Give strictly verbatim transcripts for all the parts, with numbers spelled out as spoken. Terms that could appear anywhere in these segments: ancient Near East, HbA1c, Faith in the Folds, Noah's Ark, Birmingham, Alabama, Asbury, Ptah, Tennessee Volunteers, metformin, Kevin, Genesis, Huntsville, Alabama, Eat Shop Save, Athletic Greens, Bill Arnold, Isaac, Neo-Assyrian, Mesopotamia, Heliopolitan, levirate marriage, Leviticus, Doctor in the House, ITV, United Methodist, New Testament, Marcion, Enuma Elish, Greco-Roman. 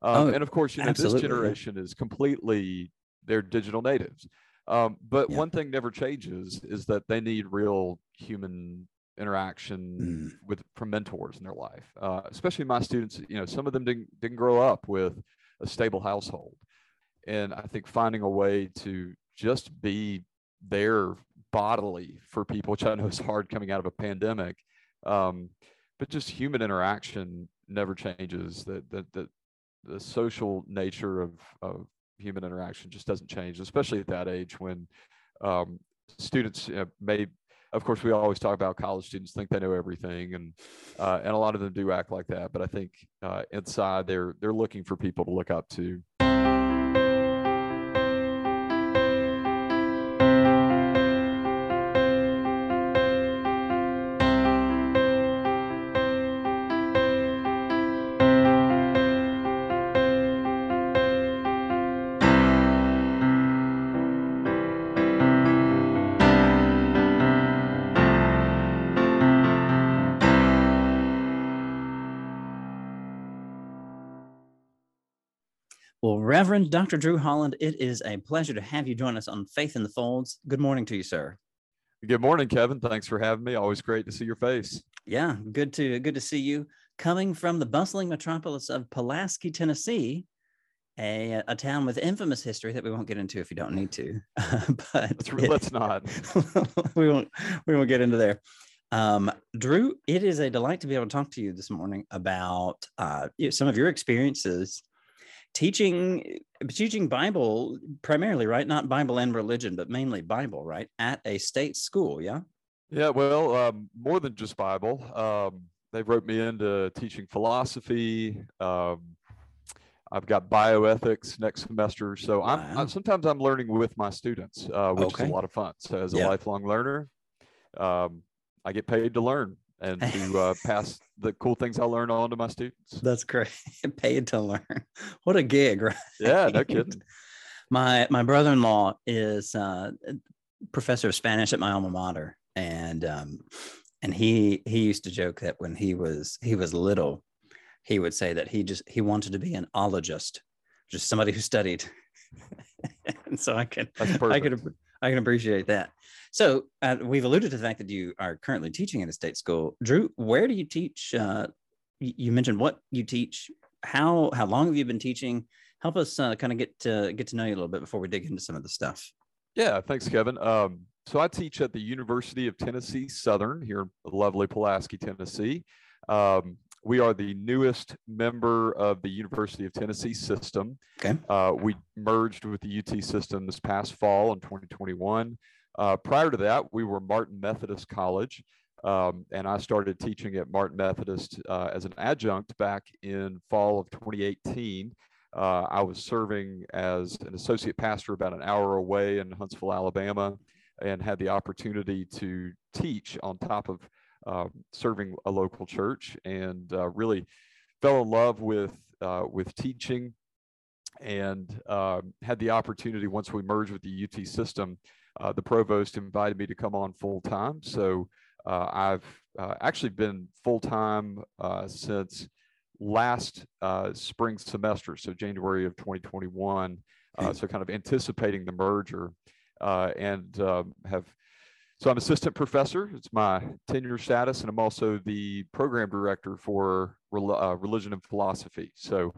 Um, oh, and of course, you know, absolutely. This generation is completely, they're digital natives. Um, but yeah. one thing never changes is that they need real human interaction mm. with from mentors in their life, uh, especially my students. You know, some of them didn't, didn't grow up with a stable household. And I think finding a way to just be there bodily for people, which I know is hard coming out of a pandemic, um, but just human interaction never changes. That that the, the social nature of, of human interaction just doesn't change, especially at that age when um, students you know, may. Of course, we always talk about college students think they know everything, and uh, and a lot of them do act like that. But I think uh, inside, they're they're looking for people to look up to. Well, Reverend Doctor Drew Holland, it is a pleasure to have you join us on Faith in the Folds. Good morning to you, sir. Good morning, Kevin. Thanks for having me. Always great to see your face. Yeah, good to good to see you. Coming from the bustling metropolis of Pulaski, Tennessee, a, a town with infamous history that we won't get into if you don't need to. but let's, it, let's not. we won't. We won't get into there. Um, Drew, it is a delight to be able to talk to you this morning about uh, some of your experiences. Teaching, teaching Bible primarily, right? Not Bible and religion, but mainly Bible, right? At a state school, yeah? Yeah, well, um, more than just Bible. Um, they wrote me into teaching philosophy. Um, I've got bioethics next semester. So wow. I'm, I'm sometimes I'm learning with my students, uh, which okay. is a lot of fun. So as a yeah. lifelong learner, um, I get paid to learn and to uh, pass the cool things I learned on to my students. That's great. Paid to learn. What a gig, right? Yeah, no kidding. My, my brother-in-law is a professor of Spanish at my alma mater. And um, and he he used to joke that when he was he was little, he would say that he just he wanted to be an ologist, just somebody who studied. And so I can, I could, I can appreciate that. So uh, we've alluded to the fact that you are currently teaching at a state school. Drew, where do you teach? Uh, you mentioned what you teach. How how long have you been teaching? Help us uh, kind of get to get to know you a little bit before we dig into some of the stuff. Yeah, thanks, Kevin. Um, so I teach at the University of Tennessee Southern here in lovely Pulaski, Tennessee. Um, we are the newest member of the University of Tennessee system. Okay. Uh, we merged with the U T system this past fall in twenty twenty-one. Uh, prior to that, we were Martin Methodist College, um, and I started teaching at Martin Methodist uh, as an adjunct back in fall of twenty eighteen. Uh, I was serving as an associate pastor about an hour away in Huntsville, Alabama, and had the opportunity to teach on top of uh, serving a local church, and uh, really fell in love with, uh, with teaching, and uh, had the opportunity once we merged with the U T system. Uh, the provost invited me to come on full time. So uh, I've uh, actually been full time uh, since last uh, spring semester, so January of twenty twenty-one. Uh, so kind of anticipating the merger uh, and um, have, so I'm assistant professor. It's my tenure status, and I'm also the program director for re- uh, religion and philosophy. So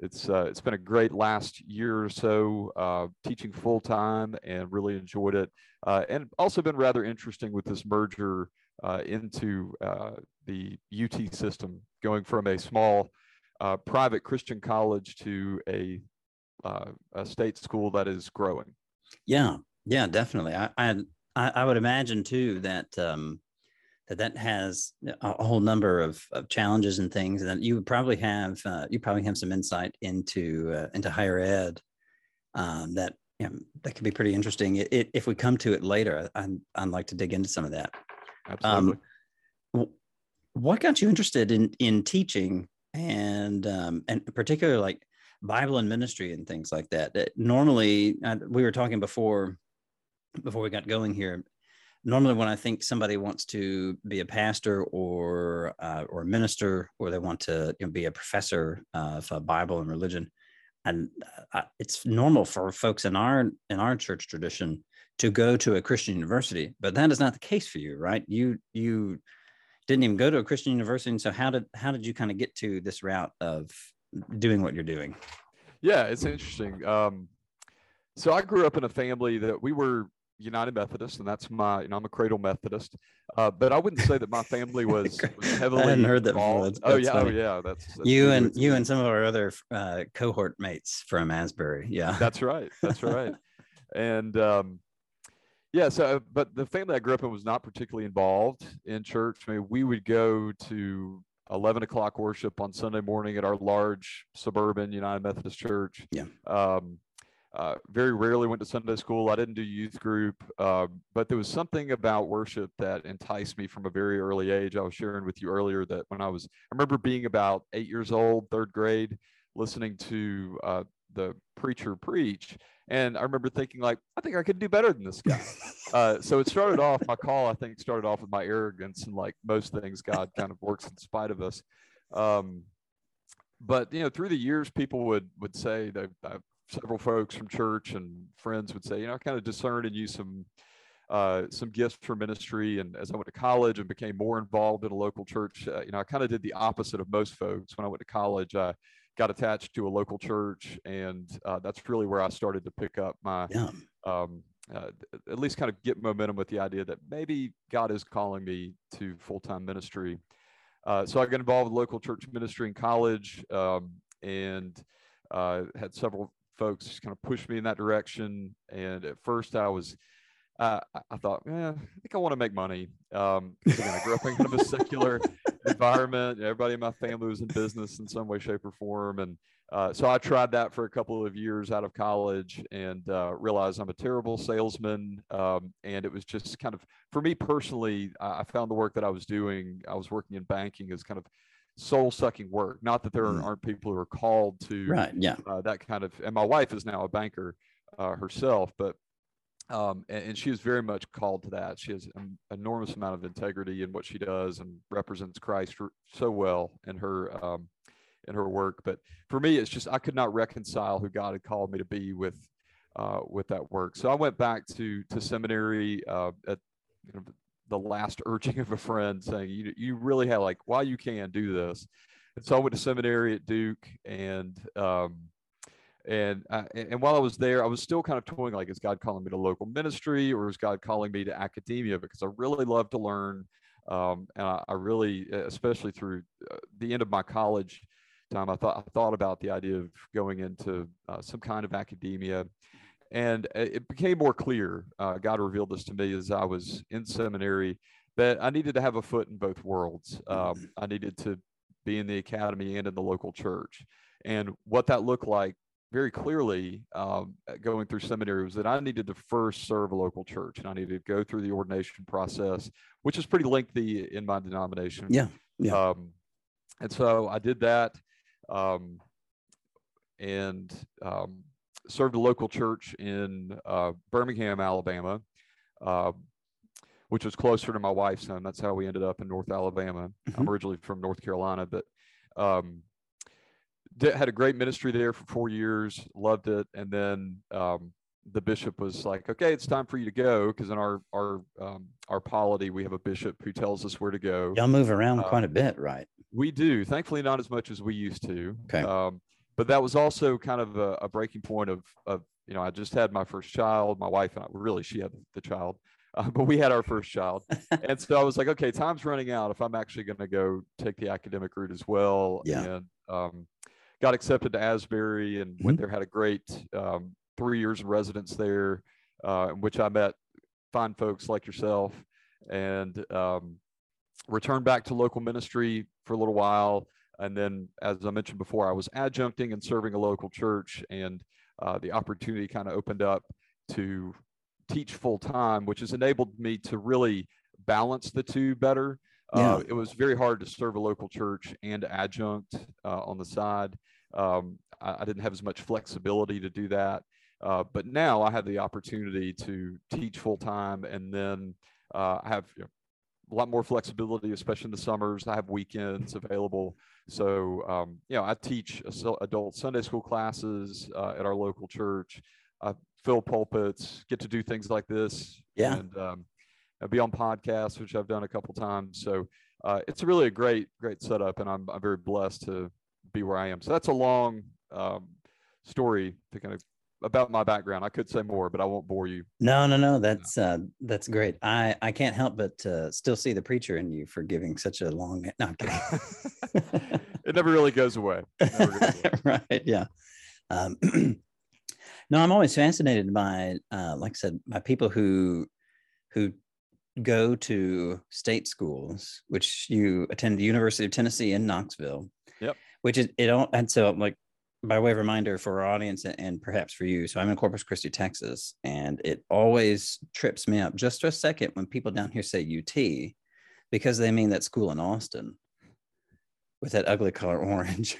It's uh, it's been a great last year or so uh, teaching full time, and really enjoyed it, uh, and also been rather interesting with this merger uh, into uh, the U T system, going from a small uh, private Christian college to a uh, a state school that is growing. Yeah, yeah, definitely. I I, I would imagine too that um, that that has a whole number of, of challenges and things, and that you would probably have uh, you probably have some insight into uh, into higher ed um, that you know, that could be pretty interesting. It, it, if we come to it later, I, I'd like to dig into some of that. Absolutely. Um, what got you interested in in teaching and um, and particularly like Bible and ministry and things like that? That normally, I, we were talking before before we got going here. normally when I think somebody wants to be a pastor or uh, or a minister, or they want to you know, be a professor of uh, Bible and religion, and uh, it's normal for folks in our in our church tradition to go to a Christian university, but that is not the case for you, right? You you didn't even go to a Christian university, and so how did how did you kind of get to this route of doing what you're doing? Yeah, it's interesting. Um, so I grew up in a family that we were United Methodist, and that's my, you know, I'm a cradle Methodist, uh, but I wouldn't say that my family was, was heavily I hadn't heard that involved. That's, that's oh yeah, funny. oh yeah, that's, that's you and you and some of our other uh, cohort mates from Asbury. Yeah, that's right, that's right, and. Um, Yeah, so but the family I grew up in was not particularly involved in church. I mean, we would go to eleven o'clock worship on Sunday morning at our large suburban United Methodist Church. Yeah. Um, uh, very rarely went to Sunday school. I didn't do youth group, uh, but there was something about worship that enticed me from a very early age. I was sharing with you earlier that when I was, I remember being about eight years old, third grade, listening to uh, the preacher preach. And I remember thinking, like, I think I could do better than this guy. Uh, so it started off, my call, I think, started off with my arrogance, and like most things, God kind of works in spite of us. Um, but, you know, through the years, people would would say, that, uh, several folks from church and friends would say, you know, I kind of discerned in you some, uh, some gifts for ministry. And as I went to college and became more involved in a local church, uh, you know, I kind of did the opposite of most folks. When I went to college, I got attached to a local church, and uh, that's really where I started to pick up my, yeah. um, uh, at least kind of get momentum with the idea that maybe God is calling me to full-time ministry. Uh, so I got involved with local church ministry in college, um, and uh, had several folks kind of push me in that direction. And at first I was, uh, I thought, eh, I think I want to make money. Um, again, I grew up in kind of a secular environment. Everybody in my family was in business in some way, shape, or form. And uh, so I tried that for a couple of years out of college, and uh, realized I'm a terrible salesman. Um, and it was just kind of, for me personally, I found the work that I was doing, I was working in banking, as kind of soul-sucking work. Not that there aren't people who are called to right, yeah. uh, that kind of, and my wife is now a banker uh, herself, but Um, and, and she is very much called to that. She has an enormous amount of integrity in what she does, and represents Christ so well in her um, in her work. But for me, it's just I could not reconcile who God had called me to be with uh, with that work. So I went back to to seminary uh, at you know, the last urging of a friend, saying, "You you really have like why you can do this." And so I went to seminary at Duke, and. Um, And I, and while I was there, I was still kind of toying, like, is God calling me to local ministry, or is God calling me to academia? Because I really love to learn. Um, and I, I really, especially through the end of my college time, I thought I thought about the idea of going into uh, some kind of academia. And it became more clear, uh, God revealed this to me as I was in seminary, that I needed to have a foot in both worlds. Um, I needed to be in the academy and in the local church. And what that looked like, very clearly, um, going through seminary, was that I needed to first serve a local church, and I needed to go through the ordination process, which is pretty lengthy in my denomination. Yeah, yeah. Um, and so I did that, um, and um, served a local church in uh, Birmingham, Alabama, uh, which was closer to my wife's home. That's how we ended up in North Alabama. Mm-hmm. I'm originally from North Carolina, but. Um, Had a great ministry there for four years, loved it, and then um, the bishop was like, "Okay, it's time for you to go," because in our our um, our polity, we have a bishop who tells us where to go. Y'all move around um, quite a bit, right? We do, thankfully, not as much as we used to. Okay, um, but that was also kind of a, a breaking point of of you know, I just had my first child, my wife and I, really, she had the child, uh, but we had our first child, and so I was like, okay, time's running out if I'm actually going to go take the academic route as well. Yeah. And, um, got accepted to Asbury, and mm-hmm. went there, had a great um, three years in residence there, uh, in which I met fine folks like yourself, and um, returned back to local ministry for a little while. And then, as I mentioned before, I was adjuncting and serving a local church, and uh, the opportunity kind of opened up to teach full time, which has enabled me to really balance the two better. Yeah. Uh, it was very hard to serve a local church and adjunct uh, on the side. Um, I, I didn't have as much flexibility to do that. Uh, but now I have the opportunity to teach full time, and then Uh, I have you know, a lot more flexibility, especially in the summers. I have weekends available. So, um, you know, I teach adult Sunday school classes uh, at our local church. I fill pulpits, get to do things like this. Yeah. And um, I'll be on podcasts, which I've done a couple times. So uh, it's really a great, great setup. And I'm, I'm very blessed to be where I am. So that's a long um, story to kind of about my background. I could say more, but I won't bore you. No, no, no. That's uh, that's great. I, I can't help but uh, still see the preacher in you for giving such a long. No, I'm kidding. It never really goes away. It never goes away. Right. Yeah. Um, no, I'm always fascinated by, uh, like I said, by people who who go to state schools, which you attend the University of Tennessee in Knoxville. Yep. Which is it all, and so like. By way of reminder for our audience and perhaps for you, so I'm in Corpus Christi, Texas, and it always trips me up just for a second when people down here say U T, because they mean that school in Austin with that ugly color orange.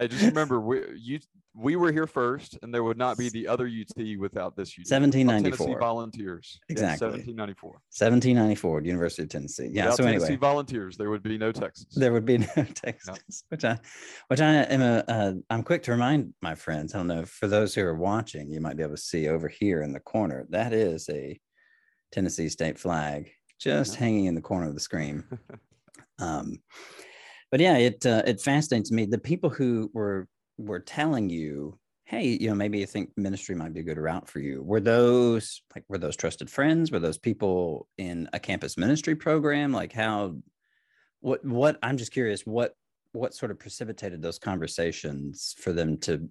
I just remember we you, we were here first, and there would not be the other U T without this U T. seventeen ninety-four. Tennessee Volunteers. Exactly. seventeen ninety-four. seventeen ninety-four, University of Tennessee. Yeah. Without so Tennessee anyway, Volunteers, there would be no Texas. There would be no Texas. No. Which I, which I am a, uh, I'm quick to remind my friends. I don't know, for those who are watching, you might be able to see over here in the corner. That is a Tennessee state flag just mm-hmm. hanging in the corner of the screen. um, but yeah, it uh, it fascinates me. The people who were were telling you, hey, you know, maybe you think ministry might be a good route for you. Were those like, were those trusted friends? Were those people in a campus ministry program? Like how, what, what, I'm just curious, what, what sort of precipitated those conversations for them to,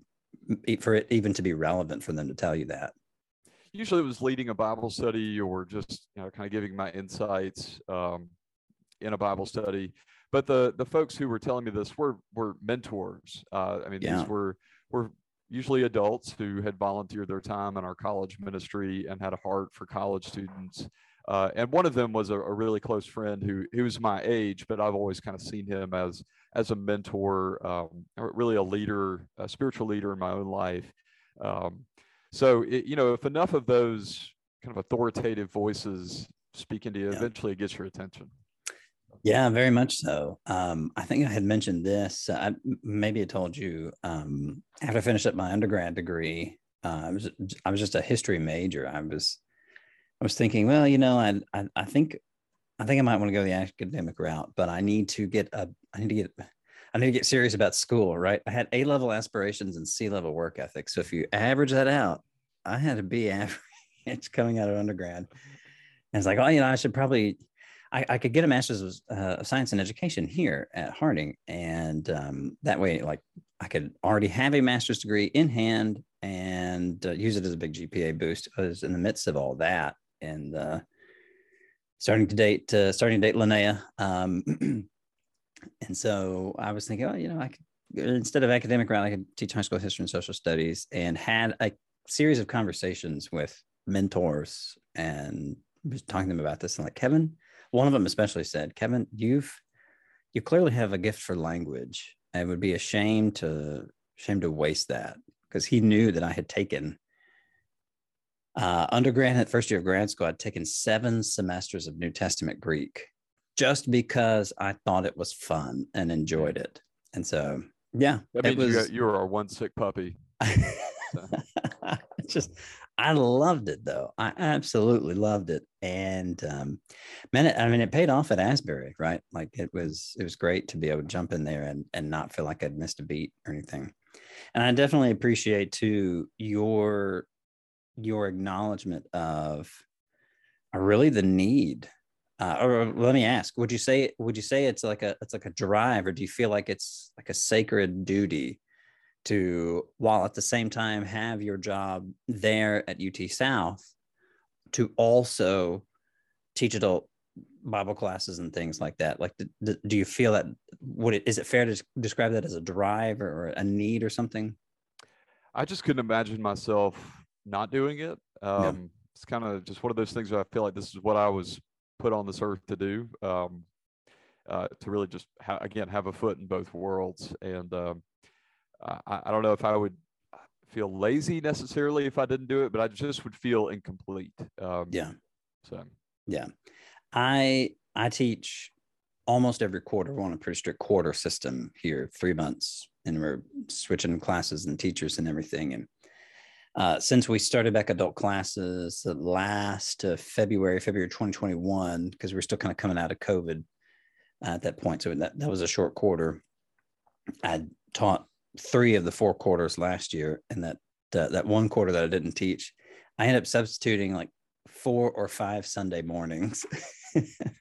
for it even to be relevant for them to tell you that? Usually it was leading a Bible study or just, you know, kind of giving my insights um, in a Bible study. But the the folks who were telling me this were were mentors. Uh, I mean, yeah. these were were usually adults who had volunteered their time in our college ministry and had a heart for college students. Uh, and one of them was a, a really close friend who who's my age, but I've always kind of seen him as as a mentor, um, really a leader, a spiritual leader in my own life. Um, so it, you know, if enough of those kind of authoritative voices speak into you, yeah. eventually it gets your attention. Yeah, very much so. Um, I think I had mentioned this. Uh, I, maybe I told you um, after I finished up my undergrad degree, uh, I was I was just a history major. I was I was thinking, well, you know, I I, I think I think I might want to go the academic route, but I need to get a I need to get I need to get serious about school, right? I had A level aspirations and C level work ethic. So if you average that out, I had a B average coming out of undergrad, and it's like, oh, you know, I should probably. I, I could get a master's of, uh, of science in education here at Harding. And um, that way, like I could already have a master's degree in hand and uh, use it as a big G P A boost. I was in the midst of all that and uh, starting to date, uh, starting to date Linnea. Um, and so I was thinking, oh, you know, I could, instead of academic route, I could teach high school history and social studies, and had a series of conversations with mentors and was talking to them about this. And like, Kevin, one of them especially said, Kevin, you've, you clearly have a gift for language, and it would be a shame to, shame to waste that, because he knew that I had taken uh, undergrad at first year of grad school. I'd taken seven semesters of New Testament Greek just because I thought it was fun and enjoyed it. And so, yeah, that means it was, you, you were our one sick puppy. So. I just, I loved it though. I absolutely loved it. And um, man, it, I mean, it paid off at Asbury, right? Like it was, it was great to be able to jump in there and, and not feel like I'd missed a beat or anything. And I definitely appreciate too, your, your acknowledgement of uh, really the need. Uh, or let me ask, would you say, would you say it's like a, it's like a drive, or do you feel like it's like a sacred duty to, while at the same time have your job there at U T South, to also teach adult Bible classes and things like that? Like, do, do you feel that, would it, is it fair to describe that as a drive or a need or something? I just couldn't imagine myself not doing it. Um, no. It's kind of just one of those things where I feel like this is what I was put on this earth to do, um, uh, to really just, ha- again, have a foot in both worlds. And, um, I, I don't know if I would feel lazy necessarily if I didn't do it, but I just would feel incomplete. Um, yeah. So Yeah. I I teach almost every quarter. We're on a pretty strict quarter system here, three months, and we're switching classes and teachers and everything. And uh, since we started back adult classes the last uh, February, February twenty twenty-one, because we we're still kind of coming out of COVID uh, at that point. So that, that was a short quarter. I taught three of the four quarters last year, and that uh, that one quarter that I didn't teach, I ended up substituting like four or five Sunday mornings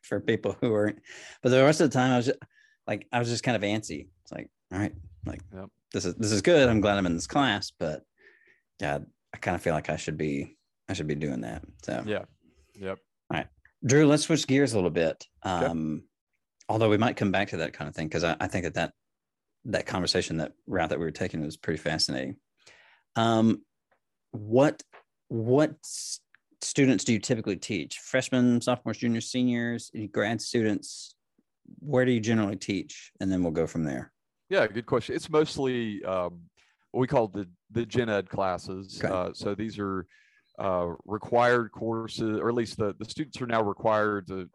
for people who weren't. But the rest of the time, I was just, like, I was just kind of antsy. It's like, all right, like yep. this is this is good. I'm glad I'm in this class, but yeah, I kind of feel like I should be I should be doing that. So yeah, yep. All right, Drew, let's switch gears a little bit. Um, yep. Although we might come back to that kind of thing, because I, I think that that. that conversation, that route that we were taking was pretty fascinating. Um, what, what students do you typically teach? Freshmen, sophomores, juniors, seniors, grad students? Where do you generally teach? And then we'll go from there. Yeah, good question. It's mostly um, what we call the, the gen ed classes. Okay. Uh, so these are uh, required courses, or at least the, the students are now required to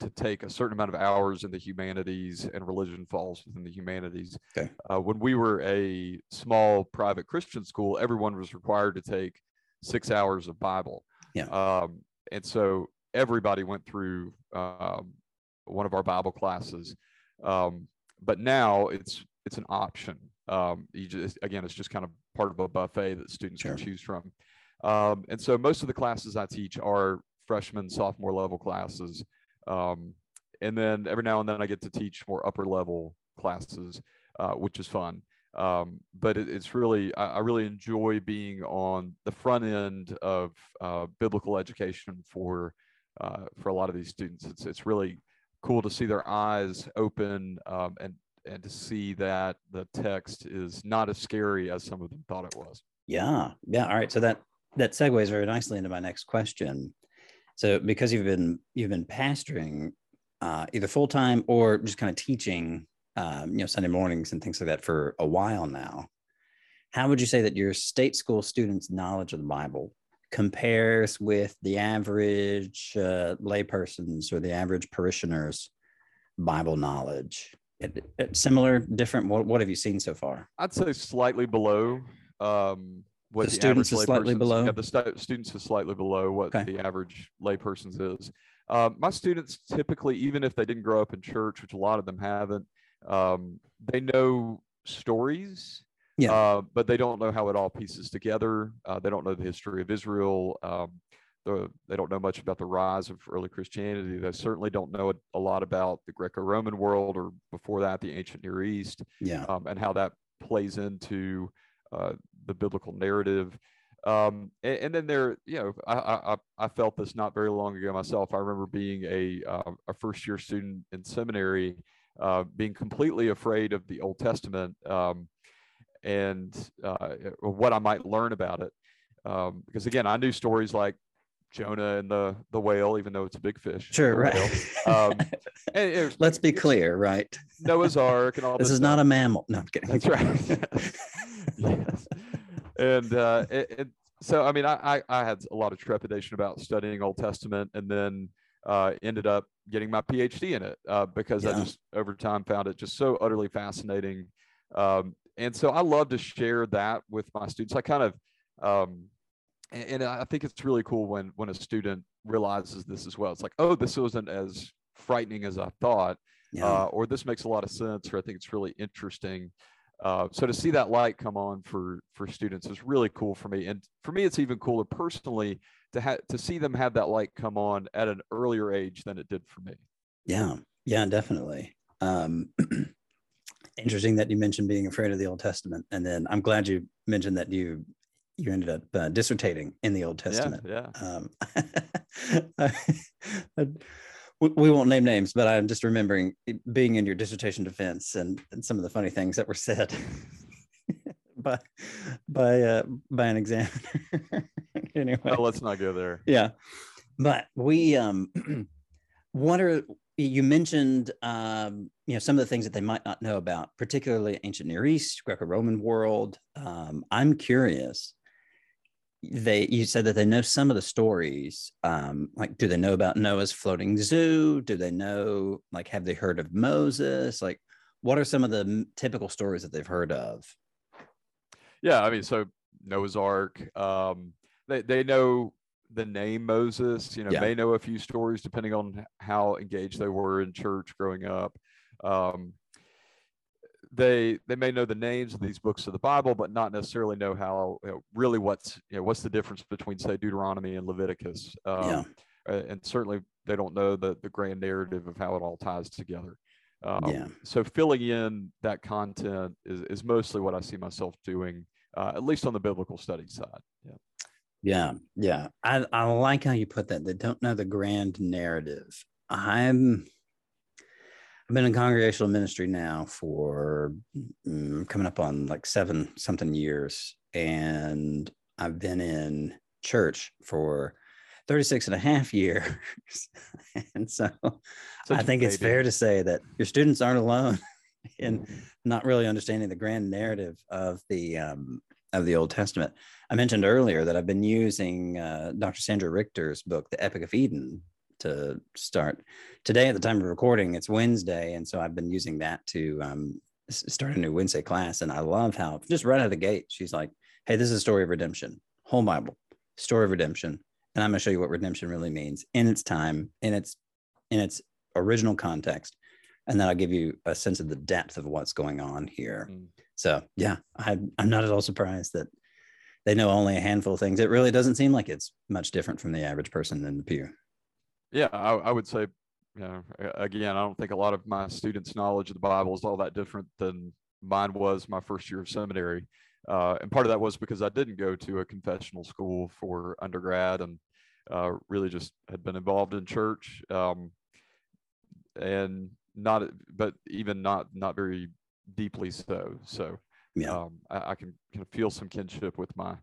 to take a certain amount of hours in the humanities, and religion falls within the humanities. Okay. Uh, when we were a small private Christian school, everyone was required to take six hours of Bible. Yeah. Um, and so everybody went through um, one of our Bible classes. Um, but now it's, it's an option. Um, you just, again, it's just kind of part of a buffet that students sure. can choose from. Um, and so most of the classes I teach are freshman, sophomore level classes. Um, and then every now and then I get to teach more upper level classes, uh, which is fun. Um, but it, it's really, I, I really enjoy being on the front end of, uh, biblical education for, uh, for a lot of these students. It's, it's really cool to see their eyes open, um, and, and to see that the text is not as scary as some of them thought it was. Yeah. Yeah. All right. So that, that segues very nicely into my next question. So because you've been you've been pastoring uh, either full time or just kind of teaching, um, you know, Sunday mornings and things like that for a while now, how would you say that your state school students' knowledge of the Bible compares with the average uh, layperson's or the average parishioner's Bible knowledge? It, it, similar, different? What, what have you seen so far? I'd say slightly below. Um... What the, the students is slightly below. Yeah, the stu- students is slightly below what okay. the average layperson's is. Um, my students typically, even if they didn't grow up in church, which a lot of them haven't, um, they know stories, yeah. uh, but they don't know how it all pieces together. Uh, they don't know the history of Israel. Um, the, they don't know much about the rise of early Christianity. They certainly don't know a, a lot about the Greco-Roman world, or before that, the ancient Near East, yeah. um, and how that plays into Uh, the biblical narrative. Um, and, and then there, you know, I, I, I felt this not very long ago myself. I remember being a, uh, a first year student in seminary, uh, being completely afraid of the Old Testament um, and uh, what I might learn about it. Um, because again, I knew stories like Jonah and the, the whale, even though it's a big fish. Sure, right. Um, and it was, Let's be clear, right? Noah's Ark and all this. This is stuff. Not a mammal. No, I'm kidding. That's right. Yes. And uh, it, it, so, I mean, I, I, I had a lot of trepidation about studying Old Testament, and then uh, ended up getting my PhD in it uh, because yeah. I just over time found it just so utterly fascinating. Um, and so I love to share that with my students. I kind of, um, and, and I think it's really cool when, when a student realizes this as well. It's like, oh, this wasn't as frightening as I thought, yeah. uh, or this makes a lot of sense, or I think it's really interesting. Uh, so to see that light come on for, for students is really cool for me. And for me, it's even cooler personally to have, to see them have that light come on at an earlier age than it did for me. Yeah. Yeah, definitely. Um, interesting that you mentioned being afraid of the Old Testament. And then I'm glad you mentioned that you, you ended up uh, dissertating in the Old Testament. Yeah. yeah. Um, I, I, we won't name names, but I'm just remembering being in your dissertation defense and, and some of the funny things that were said by by uh, by an examiner. Anyway, oh, let's not go there. Yeah, but we um, what are you mentioned? Um, you know, some of the things that they might not know about, particularly ancient Near East, Greco-Roman world. Um, I'm curious. they, you said that they know some of the stories. Um, like, do they know about Noah's floating zoo? Do they know, like, have they heard of Moses? Like, what are some of the typical stories that they've heard of? Yeah, I mean, so Noah's Ark, um, they, they know the name Moses, you know, yeah. They know a few stories depending on how engaged they were in church growing up. Um, They they may know the names of these books of the Bible, but not necessarily know how, you know, really what's, you know, what's the difference between, say, Deuteronomy and Leviticus. Um, yeah. And certainly they don't know the, the grand narrative of how it all ties together. Um, yeah. So filling in that content is, is mostly what I see myself doing, uh, at least on the biblical studies side. Yeah. Yeah. Yeah. I, I like how you put that. They don't know the grand narrative. I'm... I've been in congregational ministry now for um, coming up on like seven something years, and I've been in church for thirty-six and a half years. And so Such I think it's fair to say that your students aren't alone in not really understanding the grand narrative of the, um, of the Old Testament. I mentioned earlier that I've been using uh, Doctor Sandra Richter's book, The Epic of Eden, to start today. At the time of recording, it's Wednesday, and so I've been using that to um, start a new Wednesday class. And I love how just right out of the gate, she's like, "Hey, this is a story of redemption. Whole Bible, story of redemption." And I'm going to show you what redemption really means in its time, in its in its original context, and that'll give you a sense of the depth of what's going on here. Mm. So, yeah, I, I'm not at all surprised that they know only a handful of things. It really doesn't seem like it's much different from the average person in the pew. Yeah, I, I would say, you know, again, I don't think a lot of my students' knowledge of the Bible is all that different than mine was my first year of seminary. Uh, and part of that was because I didn't go to a confessional school for undergrad, and uh, really just had been involved in church, um, and not, but even not not very deeply so. So yeah. um, I, I can kind of feel some kinship with my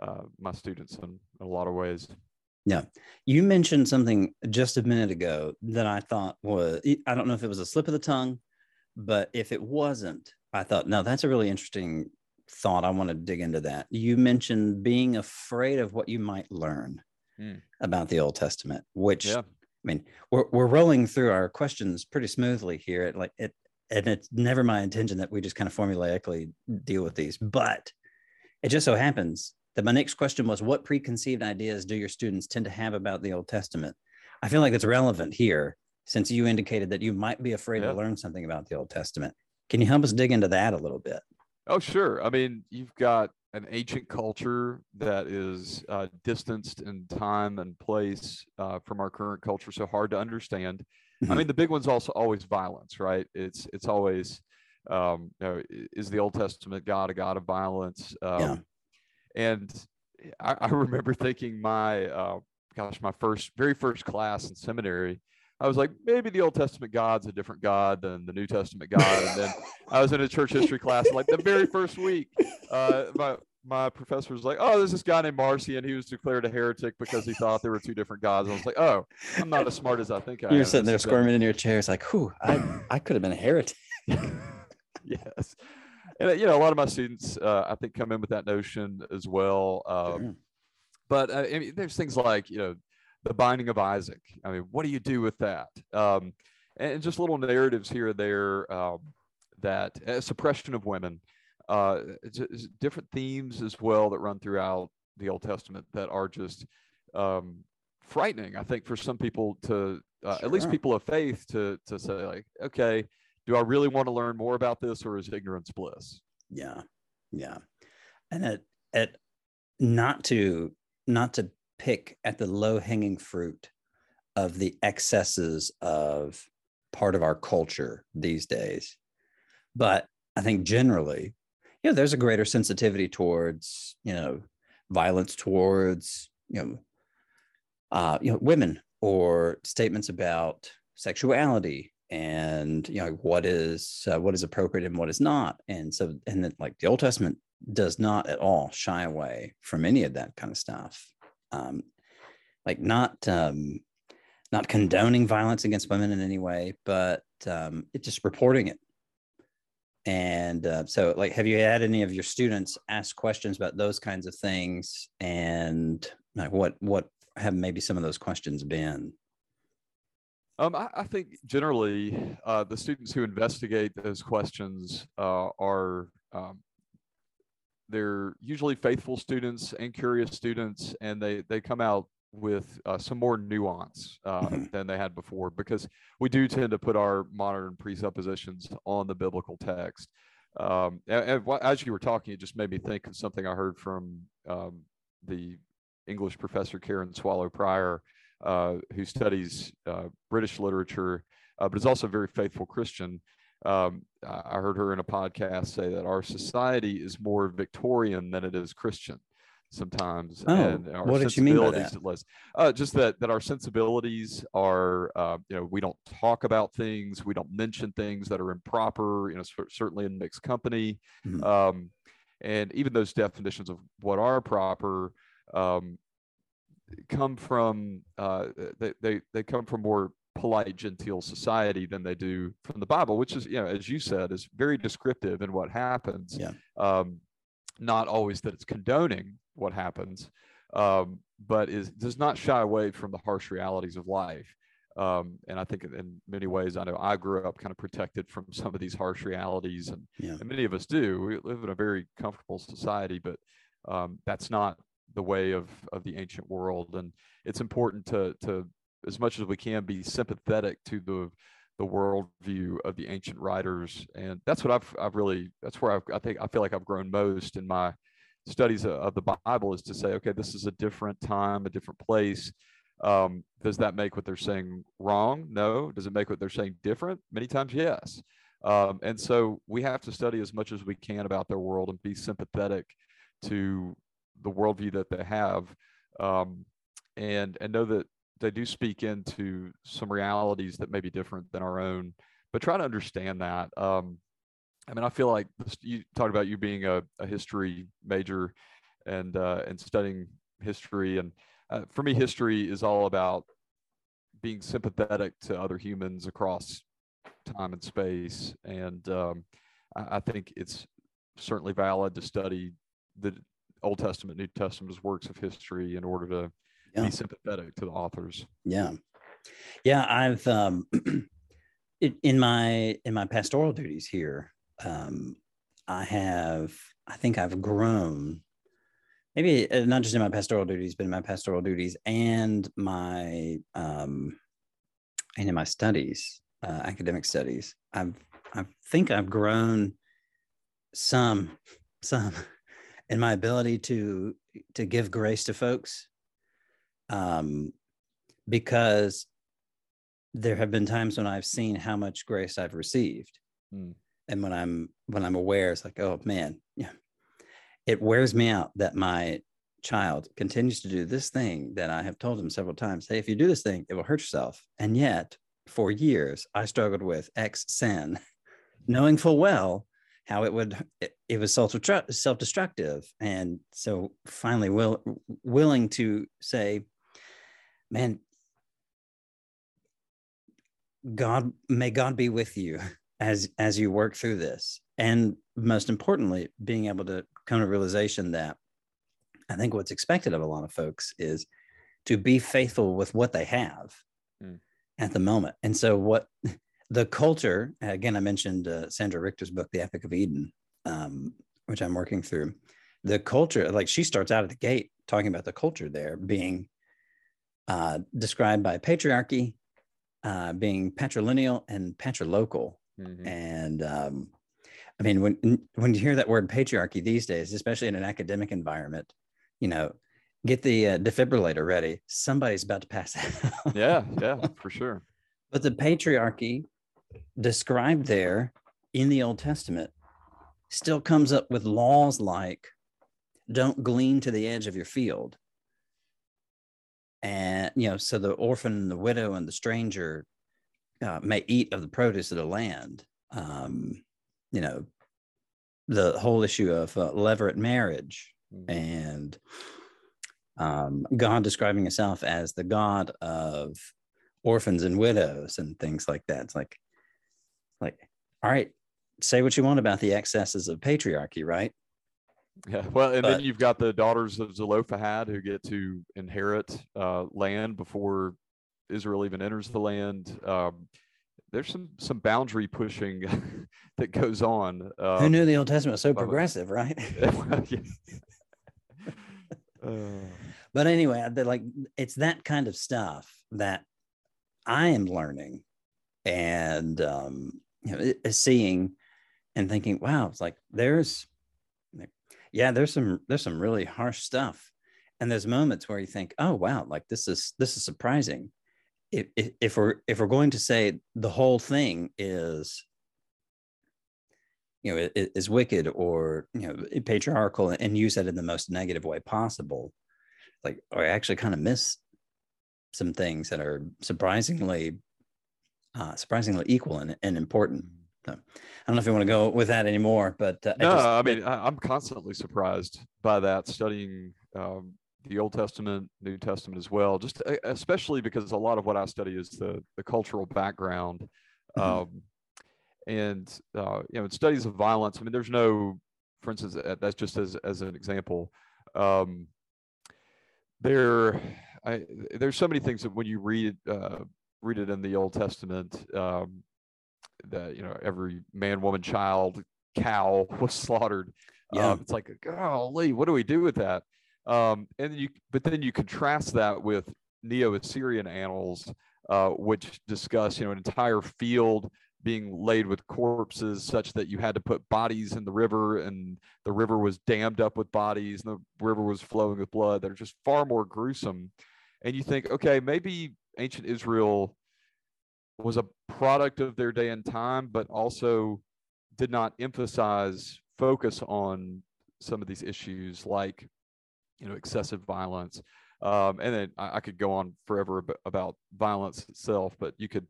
uh, my students in, in a lot of ways. Yeah. You mentioned something just a minute ago that I thought was, I don't know if it was a slip of the tongue, but if it wasn't, I thought, no, that's a really interesting thought. I want to dig into that. You mentioned being afraid of what you might learn mm. about the Old Testament, which, yeah. I mean, we're, we're rolling through our questions pretty smoothly here. It, like it, and it's never my intention that we just kind of formulaically deal with these, but it just so happens that my next question was, what preconceived ideas do your students tend to have about the Old Testament? I feel like it's relevant here, since you indicated that you might be afraid yeah. to learn something about the Old Testament. Can you help us dig into that a little bit? Oh, sure. I mean, you've got an ancient culture that is uh, distanced in time and place uh, from our current culture, so hard to understand. Mm-hmm. I mean, the big one's also always violence, right? It's it's always, um, you know, is the Old Testament God a God of violence? Um, yeah. And I, I remember thinking my, uh, gosh, my first, very first class in seminary, I was like, maybe the Old Testament God's a different God than the New Testament God. And then I was in a church history class, like the very first week, uh, my, my professor was like, oh, there's this guy named Marcion. He was declared a heretic because he thought there were two different gods. I was like, oh, I'm not as smart as I think I am. You're sitting there squirming in your chair. It's like, whew, I, I could have been a heretic. Yes. And, you know, a lot of my students, uh, I think, come in with that notion as well. Um, sure. But uh, I mean, there's things like, you know, the binding of Isaac. I mean, what do you do with that? Um, and just little narratives here and there, um, that uh, suppression of women, uh, just different themes as well that run throughout the Old Testament that are just um, frightening, I think, for some people to, uh, sure. at least people of faith, to to say, like, okay, do I really want to learn more about this, or is ignorance bliss? Yeah. Yeah. And at, at not to, not to pick at the low hanging fruit of the excesses of part of our culture these days. But I think generally, you know, there's a greater sensitivity towards, you know, violence towards, you know, uh, you know, women, or statements about sexuality, and, you know, what is uh, what is appropriate and what is not. And so, and then, like, the Old Testament does not at all shy away from any of that kind of stuff. Um, like not um, not condoning violence against women in any way, but um, it's just reporting it. And uh, so, like, have you had any of your students ask questions about those kinds of things? And like, what what have maybe some of those questions been? Um, I, I think generally uh, the students who investigate those questions uh, are um, they're usually faithful students and curious students, and they they come out with uh, some more nuance uh, mm-hmm. than they had before, because we do tend to put our modern presuppositions on the biblical text. Um, and, and as you were talking, it just made me think of something I heard from um, the English professor Karen Swallow Prior, Uh, who studies uh, British literature, uh, but is also a very faithful Christian. Um, I heard her in a podcast say that our society is more Victorian than it is Christian sometimes. Oh, and our what did you mean by that? Uh, just that that our sensibilities are, uh, you know, we don't talk about things, we don't mention things that are improper, you know, certainly in mixed company. Mm-hmm. Um, and even those definitions of what are proper, um, come from uh they, they they come from more polite, genteel society than they do from the Bible, which is, you know, as you said, is very descriptive in what happens. Yeah. Um not always that it's condoning what happens, um but is does not shy away from the harsh realities of life. Um and I think in many ways, I know I grew up kind of protected from some of these harsh realities, and, yeah. and many of us do. We live in a very comfortable society, but um that's not the way of of the ancient world. And it's important to to as much as we can be sympathetic to the the worldview of the ancient writers. And that's what I've I've really that's where I've, I think I feel like I've grown most in my studies of the Bible, is to say, okay, this is a different time, a different place. Um, does that make what they're saying wrong? No. Does it make what they're saying different? Many times, yes. Um, and so we have to study as much as we can about their world and be sympathetic to the worldview that they have, um, and and know that they do speak into some realities that may be different than our own, but try to understand that. Um, I mean, I feel like you talked about you being a, a history major and uh, and studying history. And uh, for me, history is all about being sympathetic to other humans across time and space. And um, I, I think it's certainly valid to study the Old Testament, New Testament's works of history in order to yeah. be sympathetic to the authors. Yeah. Yeah. I've, um, in my, in my pastoral duties here, um, I have, I think I've grown, maybe not just in my pastoral duties, but in my pastoral duties and my, um, and in my studies, uh, academic studies, I've, I think I've grown some, some, and my ability to to give grace to folks, um, because there have been times when I've seen how much grace I've received, mm. and when I'm when I'm aware, it's like, oh man, yeah, it wears me out that my child continues to do this thing that I have told him several times. Hey, if you do this thing, it will hurt yourself. And yet, for years, I struggled with X sin, knowing full well how it would, it, it was self-destructive. And so finally will, willing to say, man, God, may God be with you as, as you work through this. And most importantly, being able to come to realization that I think what's expected of a lot of folks is to be faithful with what they have mm. at the moment. And so what... The culture, again, I mentioned uh, Sandra Richter's book, The Epic of Eden, um, which I'm working through. The culture, like she starts out at the gate talking about the culture there being uh, described by patriarchy, uh, being patrilineal and patrilocal. Mm-hmm. And um, I mean, when when you hear that word patriarchy these days, especially in an academic environment, you know, get the uh, defibrillator ready. Somebody's about to pass out. Yeah, yeah, for sure. But the patriarchy described there in the Old Testament still comes up with laws like don't glean to the edge of your field. And, you know, so the orphan and the widow and the stranger uh, may eat of the produce of the land. Um, you know, the whole issue of uh, levirate marriage mm-hmm. and um, God describing himself as the God of orphans and widows and things like that. It's like, like, all right, say what you want about the excesses of patriarchy, right? Yeah, well, and but, then you've got the daughters of Zelophehad who get to inherit uh, land before Israel even enters the land. Um, there's some some boundary pushing that goes on. Um, who knew the Old Testament was so progressive, right? uh, but anyway, like it's that kind of stuff that I am learning and um, you know, seeing and thinking, wow, it's like there's. Yeah, there's some there's some really harsh stuff, and there's moments where you think, oh wow, like this is this is surprising. If, if, if we're if we're going to say the whole thing is, you know, is wicked or you know patriarchal and use that in the most negative way possible, like I actually kind of miss some things that are surprisingly uh, surprisingly equal and, and important. So, I don't know if you want to go with that anymore, but uh, no, I, just, I mean, I, I'm constantly surprised by that studying um, the Old Testament, New Testament as well, just especially because a lot of what I study is the, the cultural background um, mm-hmm. and, uh, you know, in studies of violence. I mean, there's no, for instance, that's just as, as an example, um, there, I, there's so many things that when you read, uh, read it in the Old Testament, um, that you know every man, woman, child, cow was slaughtered. Yeah. Um, it's like, golly, what do we do with that? Um, and you, but then you contrast that with Neo-Assyrian annals, uh, which discuss you know an entire field being laid with corpses, such that you had to put bodies in the river, and the river was dammed up with bodies, and the river was flowing with blood. That are just far more gruesome. And you think, okay, maybe ancient Israel was a product of their day and time, but also did not emphasize focus on some of these issues like, you know, excessive violence. Um, and then I, I could go on forever ab- about violence itself, but you could,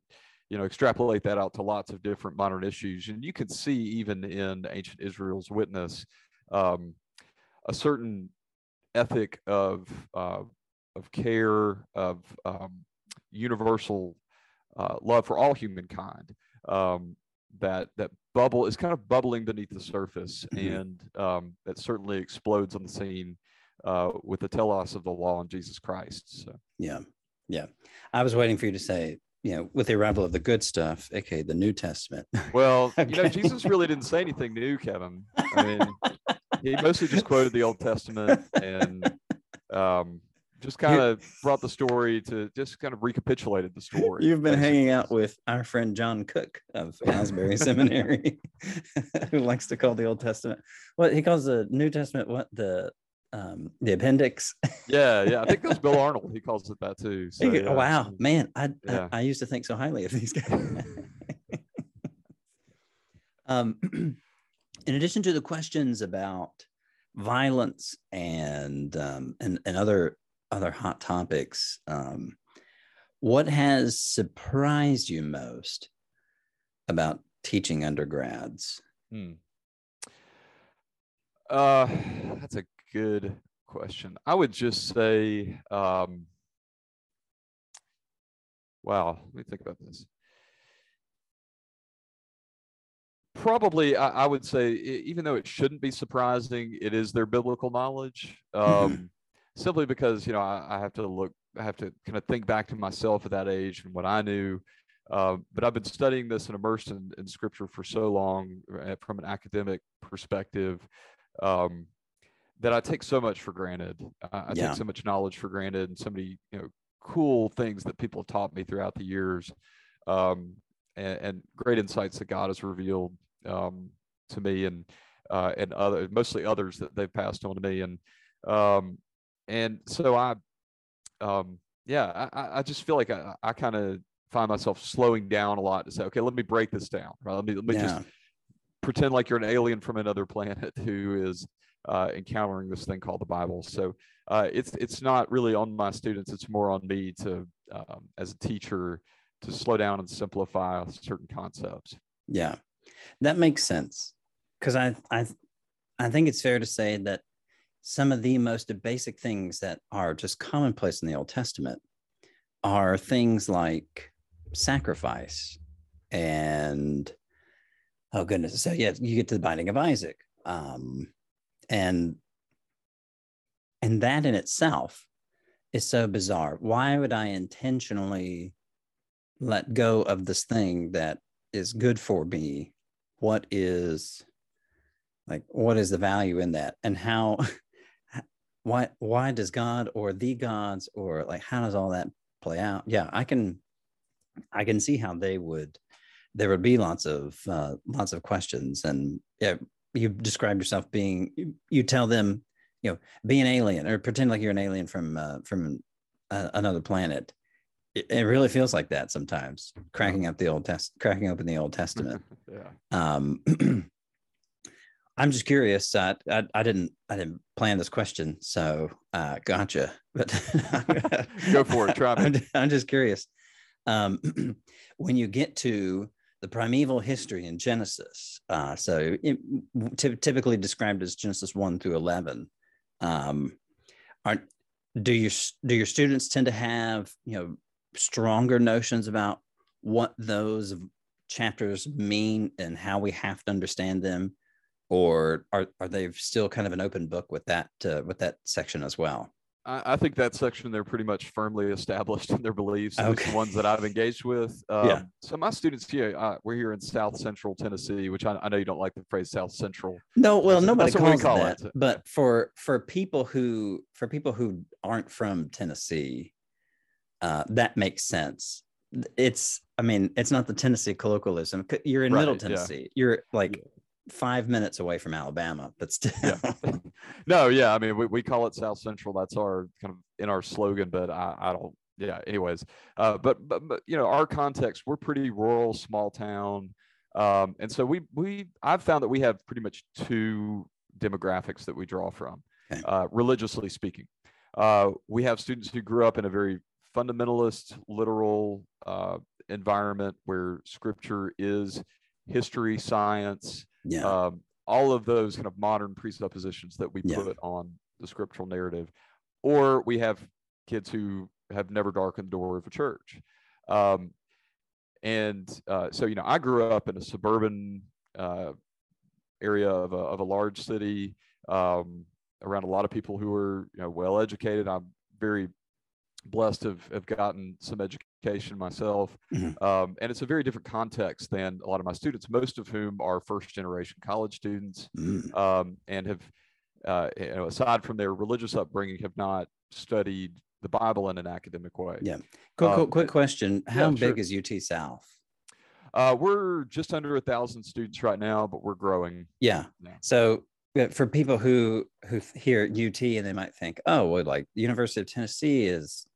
you know, extrapolate that out to lots of different modern issues. And you could see even in ancient Israel's witness, um, a certain ethic of, uh, of care, of um, universal Uh, love for all humankind, um, that that bubble is kind of bubbling beneath the surface, mm-hmm. and um, that certainly explodes on the scene uh, with the telos of the law in Jesus Christ. So. Yeah, yeah. I was waiting for you to say, you know, with the arrival of the good stuff, aka the New Testament. Well, okay. You know, Jesus really didn't say anything new, Kevin. I mean, he mostly just quoted the Old Testament and. Um, Just kind of brought the story to just kind of recapitulated the story. You've been hanging out with our friend John Cook of Asbury Seminary, who likes to call the Old Testament what he calls the New Testament what the um, the appendix. Yeah, yeah, I think that's Bill Arnold. He calls it that too. So, yeah. Wow, man, I, yeah. I I used to think so highly of these guys. um, in addition to the questions about violence and um, and and other. other hot topics, um, what has surprised you most about teaching undergrads? Hmm. Uh, that's a good question. I would just say, um, wow, let me think about this. Probably, I, I would say, even though it shouldn't be surprising, it is their biblical knowledge. Um, Simply because, you know, I, I have to look, I have to kind of think back to myself at that age and what I knew. Uh, but I've been studying this and immersed in, in scripture for so long from an academic perspective um, that I take so much for granted. I, I yeah. take so much knowledge for granted and so many, you know, cool things that people have taught me throughout the years um, and, and great insights that God has revealed um, to me and, uh, and other, mostly others that they've passed on to me. And, um, And so I, um, yeah, I, I just feel like I, I kind of find myself slowing down a lot to say, okay, let me break this down. Right? Let me, let me yeah. just pretend like you're an alien from another planet who is uh, encountering this thing called the Bible. So uh, it's it's not really on my students; it's more on me to, um, as a teacher, to slow down and simplify certain concepts. Yeah, that makes sense because I I I think it's fair to say that. Some of the most basic things that are just commonplace in the Old Testament are things like sacrifice and Oh, goodness. So, yeah, you get to the binding of Isaac. Um, and, and that in itself is so bizarre. Why would I intentionally let go of this thing that is good for me? What is, like, what is the value in that? And how, why, why does God or the gods, or like, how does all that play out? Yeah, I can, I can see how they would, there would be lots of, uh, lots of questions. And yeah, you describe yourself being, you, you tell them, you know, be an alien or pretend like you're an alien from, uh, from uh, another planet. It, it really feels like that sometimes, cracking up the Old Test, cracking open the Old Testament. Yeah. Um, I'm just curious. Uh, I, I didn't, I didn't plan this question. So, uh, gotcha. But go for it. Try it. I'm, I'm just curious. Um, when you get to the primeval history in Genesis, uh, so it, t- typically described as Genesis one through eleven, um, are, do your do your students tend to have, you know, stronger notions about what those chapters mean and how we have to understand them, or are are they still kind of an open book with that uh, with that section as well? I think that section, they're pretty much firmly established in their beliefs. Okay. It's the ones that I've engaged with. Um, yeah. So my students here, uh, we're here in South Central Tennessee, which I, I know you don't like the phrase South Central. No, well, that's, nobody that's calls we call it that. It. But for for people who for people who aren't from Tennessee, uh, that makes sense. It's, I mean, it's not the Tennessee colloquialism. You're in right, Middle Tennessee. Yeah. You're like. Yeah. Five minutes away from Alabama, but still. Yeah. No, yeah. I mean, we, we call it South Central. That's our kind of in our slogan, but I, I don't, yeah. Anyways, uh, but, but, but, you know, our context, we're pretty rural, small town. Um, and so we, we, I've found that we have pretty much two demographics that we draw from, okay. uh, religiously speaking. Uh, we have students who grew up in a very fundamentalist, literal uh, environment where scripture is history, science, yeah. Um, all of those kind of modern presuppositions that we yeah. put on the scriptural narrative, or we have kids who have never darkened the door of a church. Um, and uh, so, you know, I grew up in a suburban uh, area of a, of a large city, um, around a lot of people who are, you know, well-educated. I'm very blessed to have, have gotten some education myself. Mm-hmm. Um, and it's a very different context than a lot of my students, most of whom are first generation college students, mm. um, and have, uh, you know, aside from their religious upbringing, have not studied the Bible in an academic way. Yeah. Quick, um, quick question. How yeah, big sure. is U T South? Uh, we're just under a thousand students right now, but we're growing. Yeah. Now. So for people who, who hear U T and they might think, oh, well, like the University of Tennessee is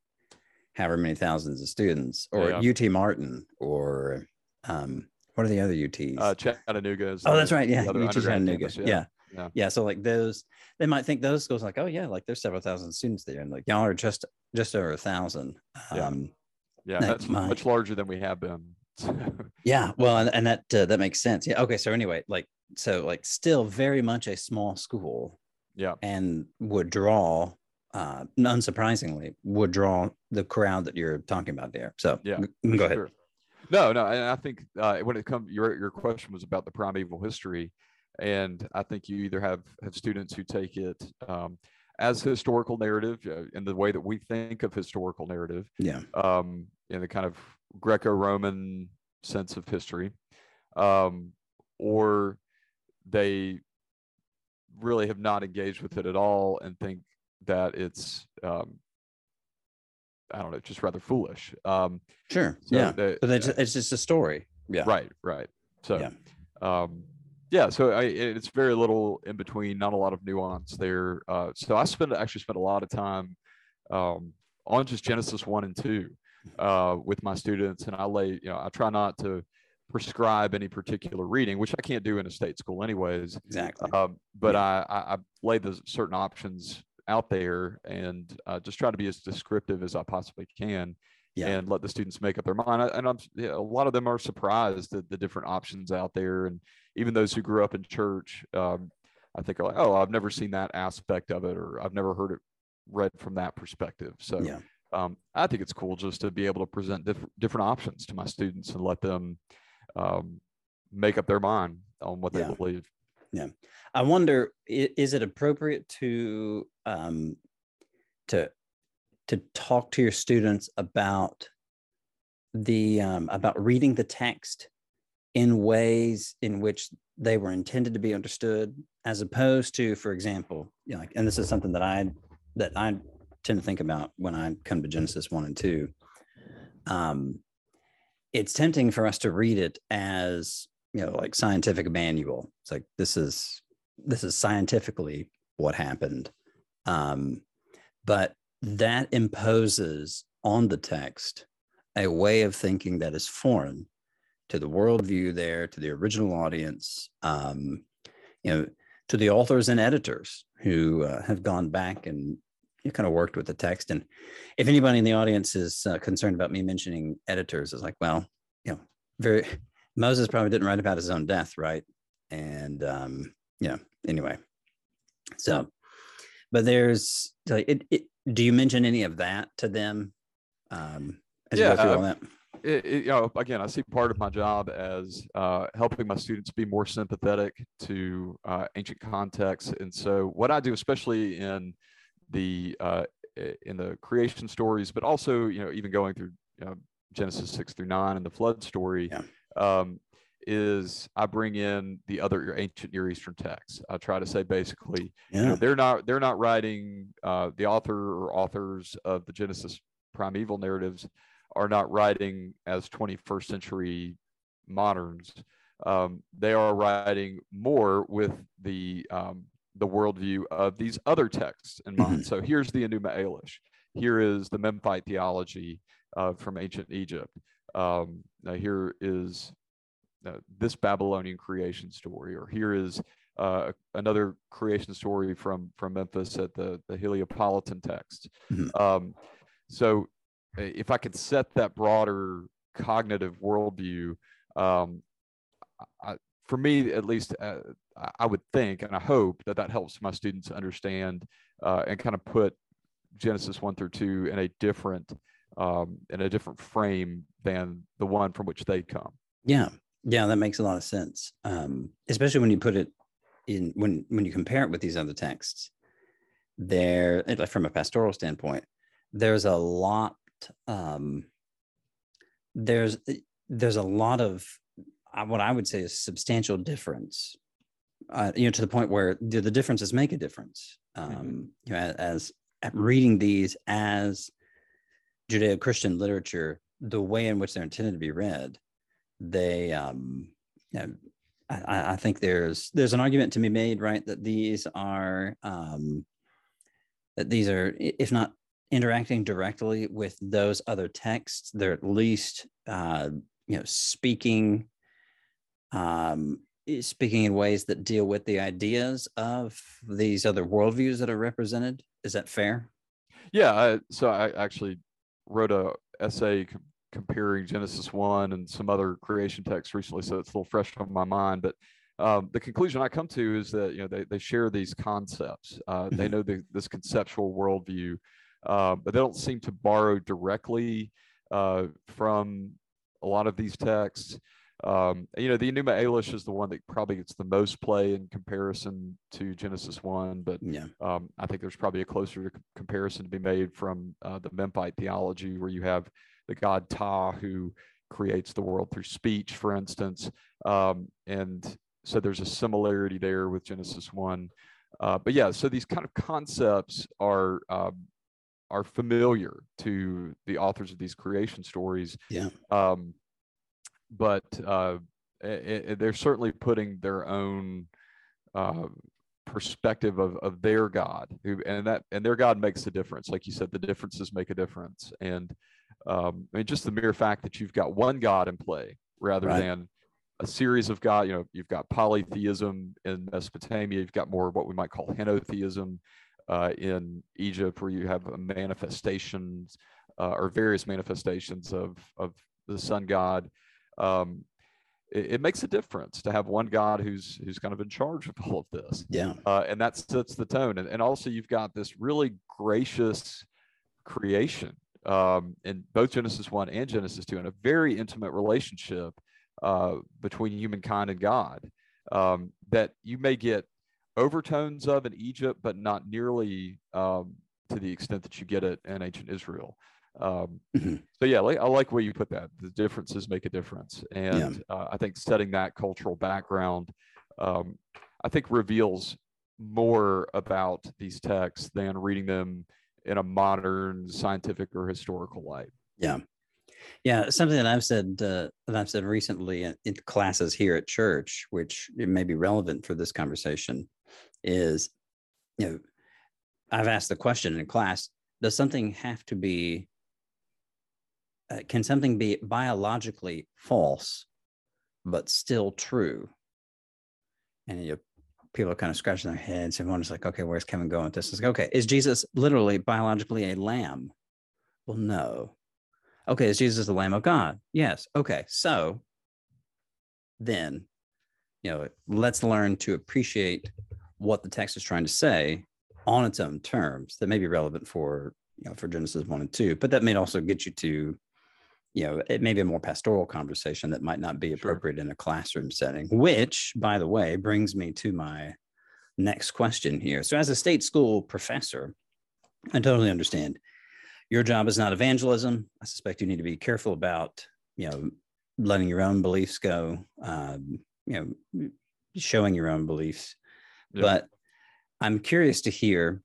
however many thousands of students, or yeah. U T Martin, or um, what are the other U Ts? Uh, Chattanooga. Is oh, that's right. Yeah, U T Chattanooga. Yeah. Yeah. yeah, yeah. So like those, they might think those schools like, oh yeah, like there's several thousand students there, and like y'all are just just over a thousand. Um, yeah, yeah that's, that's much larger than we have been. Yeah, well, and, and that uh, that makes sense. Yeah. Okay. So anyway, like so, like still very much a small school. Yeah. And would draw. Uh, unsurprisingly, would draw the crowd that you're talking about there. So yeah, go sure. ahead. No, no, and I think uh, when it comes, your your question was about the primeval history, and I think you either have have students who take it um, as historical narrative uh, in the way that we think of historical narrative, yeah, um, in the kind of Greco-Roman sense of history, um, or they really have not engaged with it at all and think that it's, um, I don't know, just rather foolish. Um, sure. So yeah. They, but it's, it's just a story. Yeah. Right. Right. So, yeah. Um, yeah. So I, it's very little in between, not a lot of nuance there. Uh, so I spent, actually spent a lot of time, um, on just Genesis one and two, uh, with my students. And I lay, you know, I try not to prescribe any particular reading, which I can't do in a state school anyways. Exactly. Um, but yeah. I, I lay the certain options out there and uh, just try to be as descriptive as I possibly can, yeah. and let the students make up their mind. I, and I'm, you know, a lot of them are surprised at the different options out there. And even those who grew up in church, um, I think are like, oh, I've never seen that aspect of it, or I've never heard it read from that perspective. So yeah. um, I think it's cool just to be able to present diff- different options to my students and let them um, make up their mind on what they yeah. believe. Yeah. I wonder, is it appropriate to, um, to, to talk to your students about the, um, about reading the text in ways in which they were intended to be understood, as opposed to, for example, you know, like, and this is something that I, that I tend to think about when I come to Genesis one and two, um, it's tempting for us to read it as, you know, like scientific manual. It's like, this is, this is scientifically what happened. Um, but that imposes on the text a way of thinking that is foreign to the worldview there, to the original audience, um, you know, to the authors and editors who uh, have gone back and you kind of worked with the text. And if anybody in the audience is uh, concerned about me mentioning editors, it's like, well, you know, very Moses probably didn't write about his own death, right? And um, yeah, anyway. So, but there's, it, it, do you mention any of that to them? Um, as yeah, you go through uh, all that? It, it, you know, again, I see part of my job as uh, helping my students be more sympathetic to uh, ancient contexts. And so what I do, especially in the uh, in the creation stories, but also, you know, even going through you know, Genesis six through nine and the flood story, yeah. um, is I bring in the other ancient Near Eastern texts. I try to say basically, yeah. you know, they're not they're not writing uh, the author or authors of the Genesis primeval narratives are not writing as twenty-first century moderns. Um, they are writing more with the um, the worldview of these other texts in mind. Mm-hmm. So here's the Enuma Elish. Here is the Memphite theology uh, from ancient Egypt. Um, now here is uh, this Babylonian creation story, or here is uh, another creation story from from Memphis at the, the Heliopolitan text. Mm-hmm. Um, so if I could set that broader cognitive worldview, um, I, for me, at least, uh, I would think, and I hope that that helps my students understand uh, and kind of put Genesis one through two in a different, um, in a different frame than the one from which they come. Yeah. Yeah. That makes a lot of sense. Um, especially when you put it in, when, when you compare it with these other texts there, from a pastoral standpoint, there's a lot Um, there's there's a lot of what I would say is substantial difference, uh, you know, to the point where the, the differences make a difference. Um, mm-hmm. You know, as, as reading these as Judeo-Christian literature, the way in which they're intended to be read, they, um, you know, I, I think there's there's an argument to be made, right, that these are um, that these are, if not interacting directly with those other texts, they're at least uh, you know speaking, um, speaking in ways that deal with the ideas of these other worldviews that are represented. Is that fair? Yeah. I, so I actually wrote a essay com- comparing Genesis one and some other creation texts recently, so it's a little fresh on my mind. But um, the conclusion I come to is that you know they they share these concepts. Uh, mm-hmm. They know the, this conceptual worldview. Uh, but they don't seem to borrow directly uh, from a lot of these texts. Um, you know, the Enuma Elish is the one that probably gets the most play in comparison to Genesis one, but yeah. um, I think there's probably a closer comparison to be made from uh, the Memphite theology, where you have the god Ptah who creates the world through speech, for instance. Um, and so there's a similarity there with Genesis one. Uh, but yeah, so these kind of concepts are... Um, are familiar to the authors of these creation stories. Yeah. Um, but uh, it, it, they're certainly putting their own uh, perspective of, of their God, who, and that, and their God makes a difference. Like you said, the differences make a difference. And um, I mean, just the mere fact that you've got one God in play rather right. than a series of God, you know, you've got polytheism in Mesopotamia, you've got more of what we might call henotheism, Uh, in Egypt, where you have a manifestations uh, or various manifestations of, of the sun god. Um, it, it makes a difference to have one God who's who's kind of in charge of all of this. Yeah. Uh, and that sets the tone. And, and also you've got this really gracious creation um, in both Genesis one and Genesis two, in a very intimate relationship uh, between humankind and God. um, that you may get overtones of in Egypt, but not nearly um, to the extent that you get it in ancient Israel. Um, mm-hmm. So yeah, like, I like where you put that. The differences make a difference. And yeah. uh, I think setting that cultural background, um, I think reveals more about these texts than reading them in a modern scientific or historical light. Yeah. Yeah. Something that I've said, uh, that I've said recently in, in classes here at church, which it may be relevant for this conversation, is, you know, I've asked the question in class, does something have to be, uh, can something be biologically false, but still true? And you know, people are kind of scratching their heads. Everyone's like, okay, where's Kevin going with this? It's like, okay, is Jesus literally biologically a lamb? Well, no. Okay, is Jesus the Lamb of God? Yes. Okay, so then, you know, let's learn to appreciate what the text is trying to say on its own terms. That may be relevant for, you know, for Genesis one and two, but that may also get you to, you know, it may be a more pastoral conversation that might not be appropriate sure. in a classroom setting, which, by the way, brings me to my next question here. So as a state school professor, I totally understand. Your job is not evangelism. I suspect you need to be careful about, you know, letting your own beliefs go, um, you know, showing your own beliefs. Yeah. But I'm curious to hear,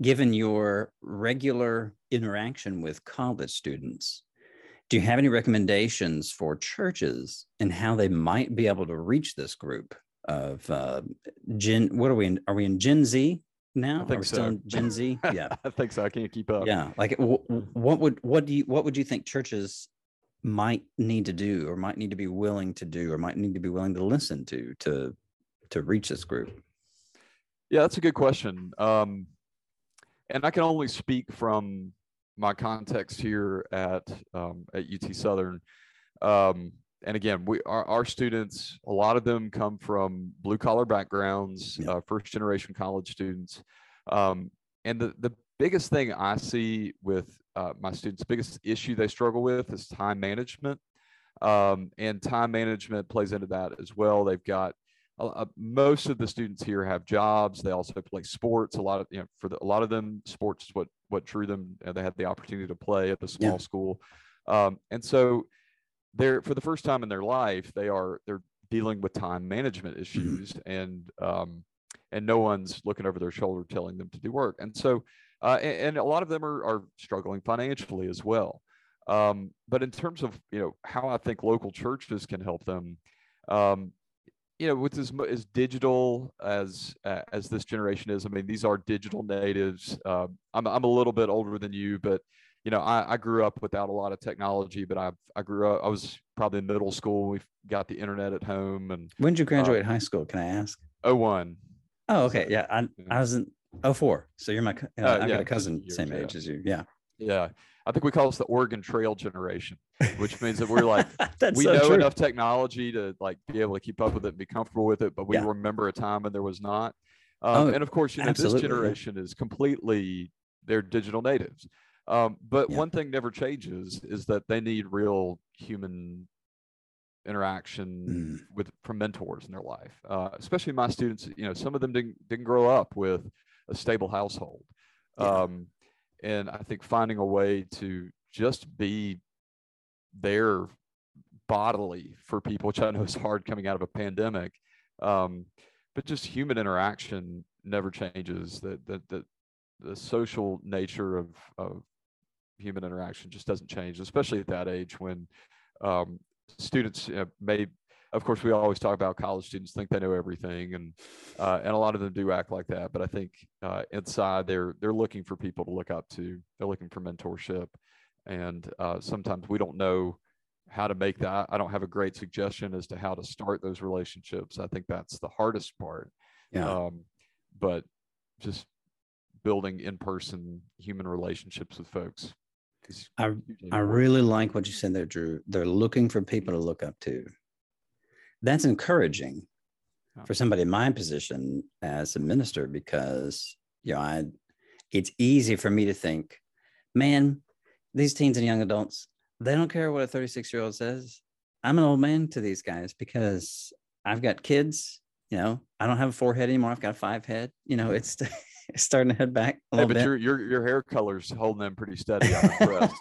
given your regular interaction with college students, do you have any recommendations for churches and how they might be able to reach this group of uh, Gen? What are we in? Are we in Gen Z? Now I think so. Still in Gen Z? Yeah, I think so. I can't keep up. Yeah, like w- what would what do you what would you think churches might need to do, or might need to be willing to do, or might need to be willing to listen to to to reach this group? Yeah, that's a good question, um, and I can only speak from my context here at um, at U T Southern. Um, and again, we our, our students, a lot of them come from blue collar backgrounds, yeah. uh, first generation college students. Um, and the, the biggest thing I see with uh, my students, biggest issue they struggle with is time management. Um, and time management plays into that as well. They've got uh, most of the students here have jobs. They also play sports. A lot of you know for the, a lot of them, sports is what what drew them. Uh, they had the opportunity to play at the small yeah. school, um, and so. They're for the first time in their life, they are they're dealing with time management issues, and um, and no one's looking over their shoulder telling them to do work. And so, uh, and, and a lot of them are are struggling financially as well. Um, but in terms of you know how I think local churches can help them, um, you know, with as as digital as uh, as this generation is. I mean, these are digital natives. Uh, I'm I'm a little bit older than you, but. You know, I, I grew up without a lot of technology, but I I grew up, I was probably in middle school. We got the internet at home. And when did you graduate uh, high school? Can I ask? oh one Oh, okay. Yeah. I, I was in oh four So you're my, uh, uh, I yeah, got a cousin, years, same age yeah. as you. Yeah. Yeah. I think we call us the Oregon Trail generation, which means that we're like, we so know true. enough technology to like be able to keep up with it and be comfortable with it, but we yeah. remember a time when there was not. Um, oh, and of course, you know, this generation is completely, they're digital natives. Um, but yeah. one thing never changes is that they need real human interaction mm. with from mentors in their life, uh, especially my students. You know, some of them didn't didn't grow up with a stable household, um, yeah. and I think finding a way to just be there bodily for people, which I know is hard coming out of a pandemic, um, but just human interaction never changes. That that that the social nature of of human interaction just doesn't change, especially at that age when um, students you know, may, of course, we always talk about college students think they know everything, and uh, and a lot of them do act like that. But I think uh, inside they're they're looking for people to look up to. They're looking for mentorship, and uh, sometimes we don't know how to make that. I don't have a great suggestion as to how to start those relationships. I think that's the hardest part. Yeah. Um, but just building in-person human relationships with folks. I, I really like what you said there, Drew. They're looking for people to look up to. That's encouraging oh. for somebody in my position as a minister, because you know I, it's easy for me to think, man, these teens and young adults, they don't care what a thirty-six-year-old says. I'm an old man to these guys because I've got kids you know, I don't have a forehead anymore. I've got a five head. You know, it's, it's starting to head back a hey, little but bit. Your, your your hair color's holding them pretty steady. I'm impressed.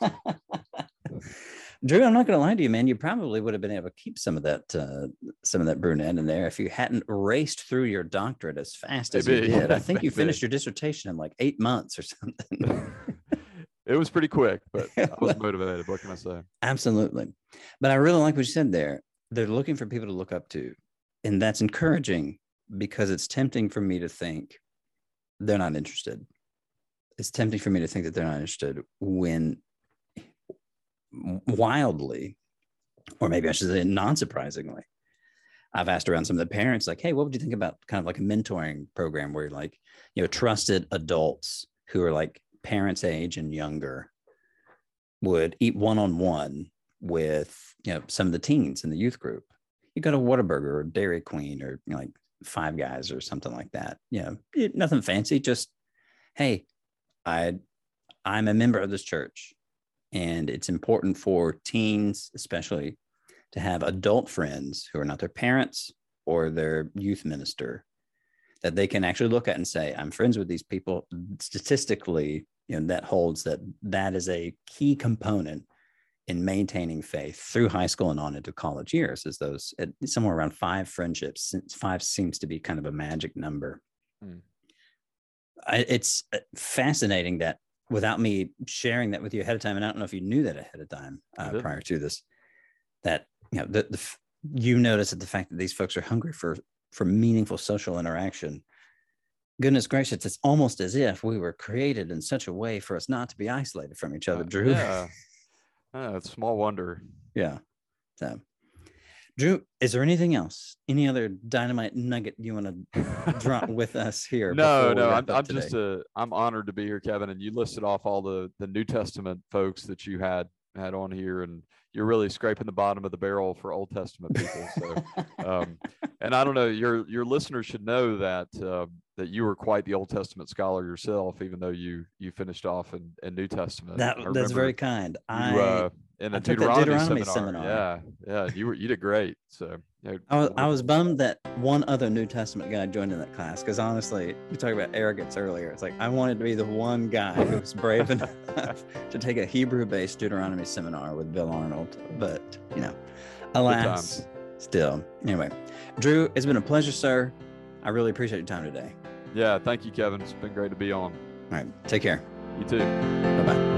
Drew, I'm not going to lie to you, man. You probably would have been able to keep some of that, uh, some of that brunette in there if you hadn't raced through your doctorate as fast as Maybe. you did. I think you finished your dissertation in like eight months or something. It was pretty quick, but I was motivated. What can I say? Absolutely. But I really like what you said there. They're looking for people to look up to, and that's encouraging because it's tempting for me to think they're not interested. It's tempting for me to think that they're not interested when wildly, or maybe I should say non-surprisingly, I've asked around some of the parents, like, hey, what would you think about kind of like a mentoring program where you're like, you know, trusted adults who are like parents' age and younger would eat one-on-one with, you know, some of the teens in the youth group. You go to Whataburger or Dairy Queen or, you know, like Five Guys or something like that. You know, it, nothing fancy, just, hey, I, I'm a member of this church. And it's important for teens, especially, to have adult friends who are not their parents or their youth minister that they can actually look at and say, I'm friends with these people. Statistically, you know, that holds that that is a key component in maintaining faith through high school and on into college years, is those at somewhere around five friendships, since five seems to be kind of a magic number. Mm. I, it's fascinating that, without me sharing that with you ahead of time, and I don't know if you knew that ahead of time uh, mm-hmm. prior to this, that, you know, the, the, you notice that the fact that these folks are hungry for, for meaningful social interaction, goodness gracious, it's almost as if we were created in such a way for us not to be isolated from each other, uh, Drew. Yeah, uh, it's small wonder. Yeah. So, Drew, is there anything else, any other dynamite nugget you want to drop with us here? No, no, I'm, I'm just a, I'm honored to be here, Kevin. And you listed off all the the New Testament folks that you had had on here, and you're really scraping the bottom of the barrel for Old Testament people. So, um, and I don't know, your your listeners should know that uh, that you were quite the Old Testament scholar yourself, even though you you finished off in, in New Testament. That, that's very kind. You, I. Uh, In a I Deuteronomy, Deuteronomy seminar. seminar. Yeah, yeah, you were you did great. So you know, I was I was bummed that one other New Testament guy joined in that class, because honestly, we talked about arrogance earlier. It's like I wanted to be the one guy who was brave enough to take a Hebrew-based Deuteronomy seminar with Bill Arnold. But you know, alas, still. Anyway, Drew, it's been a pleasure, sir. I really appreciate your time today. Yeah, thank you, Kevin. It's been great to be on. All right, take care. You too. Bye bye.